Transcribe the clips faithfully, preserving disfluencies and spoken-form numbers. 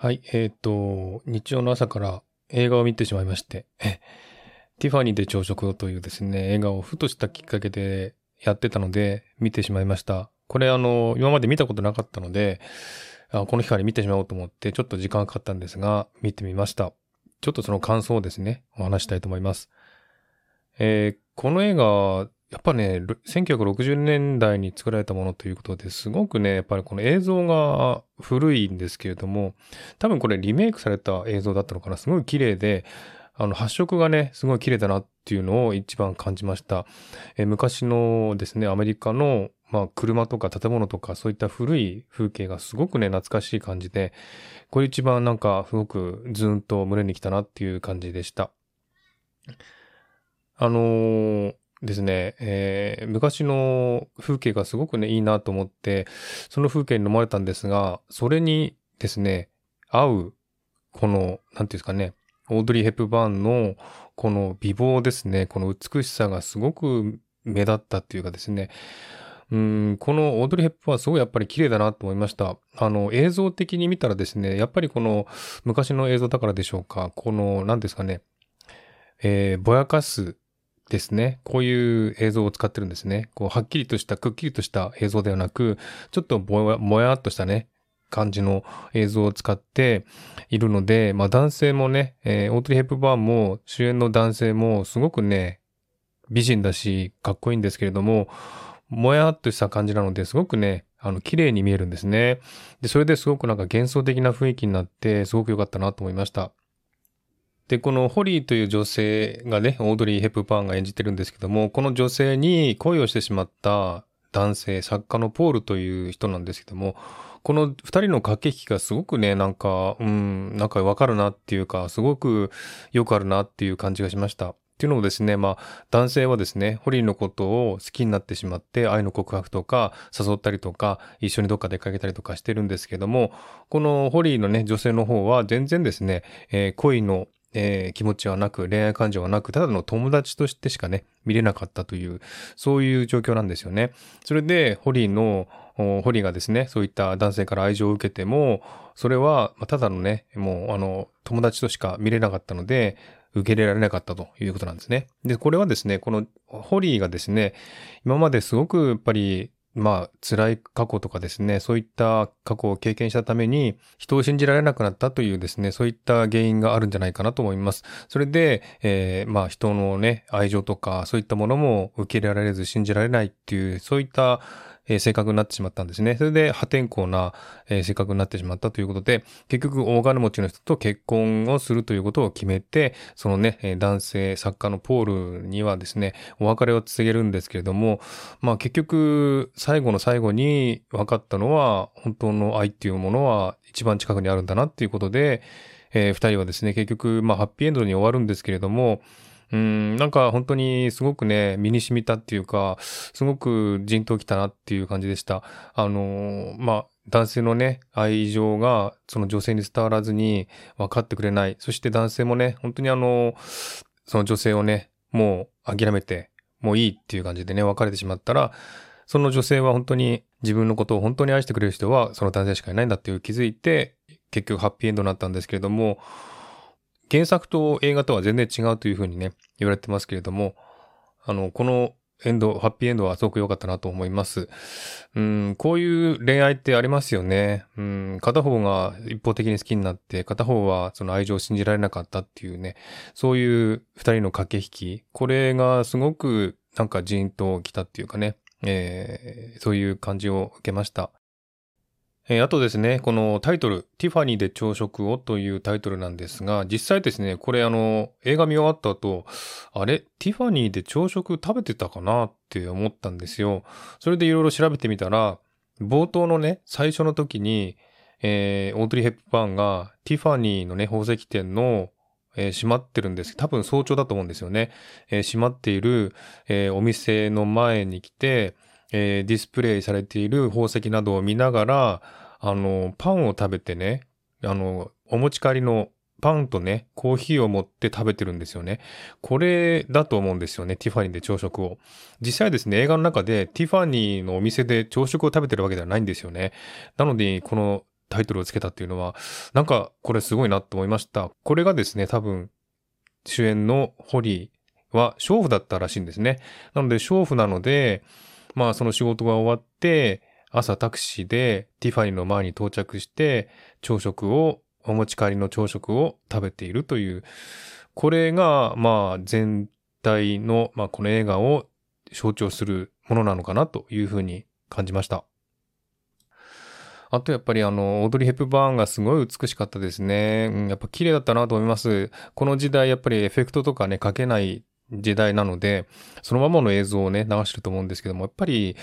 はい、えっと、日曜の朝から映画を見てしまいまして、ティファニーで朝食をというですね、映画をふとしたきっかけでやってたので見てしまいました。これあの、今まで見たことなかったので、あこの日から見てしまおうと思ってちょっと時間かかったんですが、見てみました。ちょっとその感想をですね、お話したいと思います。えー、この映画、やっぱね、せんきゅうひゃくろくじゅうねんだいに作られたものということですごくね、やっぱりこの映像が古いんですけれども、多分これリメイクされた映像だったのかな、すごい綺麗で、あの発色がね、すごい綺麗だなっていうのを一番感じました。えー、昔のですね、アメリカのまあ車とか建物とかそういった古い風景がすごくね懐かしい感じで、これ一番なんかすごくズーンと胸に来たなっていう感じでした。あのー、ですね、えー、昔の風景がすごくねいいなと思って、その風景に飲まれたんですが、それにですね、合うこの、なんていうんですかね、オードリー・ヘップバーンのこの美貌ですね、この美しさがすごく目立ったっていうかですね、うんこのオードリー・ヘップはすごいやっぱり綺麗だなと思いました。あの映像的に見たらですね、やっぱりこの昔の映像だからでしょうか、この何ですかね、えー、ぼやかすですね、こういう映像を使ってるんですね。こうはっきりとした、くっきりとした映像ではなく、ちょっとぼや、もやっとしたね、感じの映像を使っているので、まあ男性もね、えー、オードリー・ヘップバーンも主演の男性もすごくね、美人だし、かっこいいんですけれども、もやっとした感じなのですごくね、あの、綺麗に見えるんですね。で、それですごくなんか幻想的な雰囲気になって、すごく良かったなと思いました。で、このホリーという女性がね、オードリー・ヘップバーンが演じてるんですけども、この女性に恋をしてしまった男性、作家のポールという人なんですけども、この二人の駆け引きがすごくね、なんか、うん、なんかわかるなっていうか、すごくよくあるなっていう感じがしました。っていうのもですね、まあ男性はですね、ホリーのことを好きになってしまって愛の告白とか誘ったりとか一緒にどっか出かけたりとかしてるんですけども、このホリーのね、女性の方は全然ですね、えー、恋の、えー、気持ちはなく恋愛感情はなく、ただの友達としてしかね、見れなかったというそういう状況なんですよね。それでホリーのホリーがですね、そういった男性から愛情を受けても、それはただのね、もうあの友達としか見れなかったので、受け入れられなかったということなんですね。で、これはですね、このホリーがですね、今まですごくやっぱり、まあ、辛い過去とかですね、そういった過去を経験したために、人を信じられなくなったというですね、そういった原因があるんじゃないかなと思います。それで、えー、まあ、人のね、愛情とか、そういったものも受け入れられず、信じられないっていう、そういった、えー、性格になってしまったんですね。それで、破天荒な、えー、性格になってしまったということで、結局、大金持ちの人と結婚をするということを決めて、そのね、えー、男性、作家のポールにはですね、お別れを告げるんですけれども、まあ、結局、最後の最後に分かったのは、本当の愛っていうものは一番近くにあるんだなっていうことで、えー、二人はですね、結局、まあ、ハッピーエンドに終わるんですけれども、うーん、なんか本当にすごくね、身に染みたっていうか、すごくじんときたなっていう感じでした。あのー、まあ、男性のね、愛情がその女性に伝わらずに分かってくれない。そして男性もね、本当にあのー、その女性をね、もう諦めて、もういいっていう感じでね、別れてしまったら、その女性は本当に自分のことを本当に愛してくれる人はその男性しかいないんだっていう気づいて、結局ハッピーエンドになったんですけれども、原作と映画とは全然違うというふうにね、言われてますけれども、あの、このエンド、ハッピーエンドはすごく良かったなと思います。うん、こういう恋愛ってありますよね。うん、片方が一方的に好きになって、片方はその愛情を信じられなかったっていうね、そういう二人の駆け引き、これがすごくなんかジーンときたっていうかね、えー、そういう感じを受けました。えー、あとですね、このタイトル、ティファニーで朝食をというタイトルなんですが、実際ですね、これあの、映画見終わった後、あれ、ティファニーで朝食食べてたかなって思ったんですよ。それでいろいろ調べてみたら、冒頭のね、最初の時に、えー、オードリー・ヘップバーンがティファニーのね、宝石店のえー、閉まってるんです。多分早朝だと思うんですよね。えー、閉まっている、えー、お店の前に来て、えー、ディスプレイされている宝石などを見ながら、あの、パンを食べてね、あの、お持ち帰りのパンとね、コーヒーを持って食べてるんですよね。これだと思うんですよね。ティファニーで朝食を。実際ですね、映画の中でティファニーのお店で朝食を食べてるわけではないんですよね。なので、このタイトルをつけたっていうのは、なんかこれすごいなと思いました。これがですね、多分主演のホリーは娼婦だったらしいんですね。なので娼婦なので、まあその仕事が終わって、朝タクシーでティファニーの前に到着して、朝食を、お持ち帰りの朝食を食べているという、これがまあ全体の、まあ、この映画を象徴するものなのかなというふうに感じました。あとやっぱりあの、オードリー・ヘップバーンがすごい美しかったですね。うん、やっぱ綺麗だったなと思います。この時代やっぱりエフェクトとかね、かけない時代なので、そのままの映像をね、流してると思うんですけども、やっぱり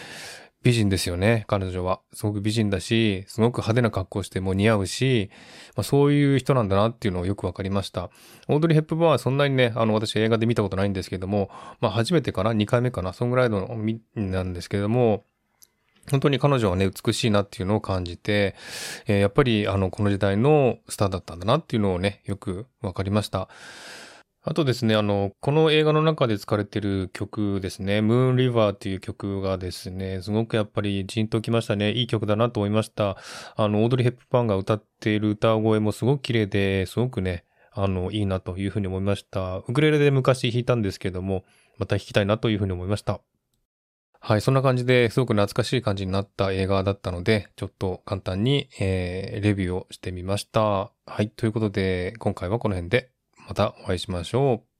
美人ですよね、彼女は。すごく美人だし、すごく派手な格好しても似合うし、まあ、そういう人なんだなっていうのをよくわかりました。オードリー・ヘップバーンはそんなにね、あの、私映画で見たことないんですけども、まあ初めてかな、にかいめかな、そんぐらいのなんですけども、本当に彼女はね、美しいなっていうのを感じて、えー、やっぱりあの、この時代のスターだったんだなっていうのをね、よくわかりました。あとですね、あの、この映画の中で使われている曲ですね、Moon River っていう曲がですね、すごくやっぱりジーンときましたね。いい曲だなと思いました。あの、オードリー・ヘップバーンが歌っている歌声もすごく綺麗で、すごくね、あの、いいなというふうに思いました。ウクレレで昔弾いたんですけども、また弾きたいなというふうに思いました。はい、そんな感じですごく懐かしい感じになった映画だったので、ちょっと簡単に、えー、レビューをしてみました。はい、ということで今回はこの辺でまたお会いしましょう。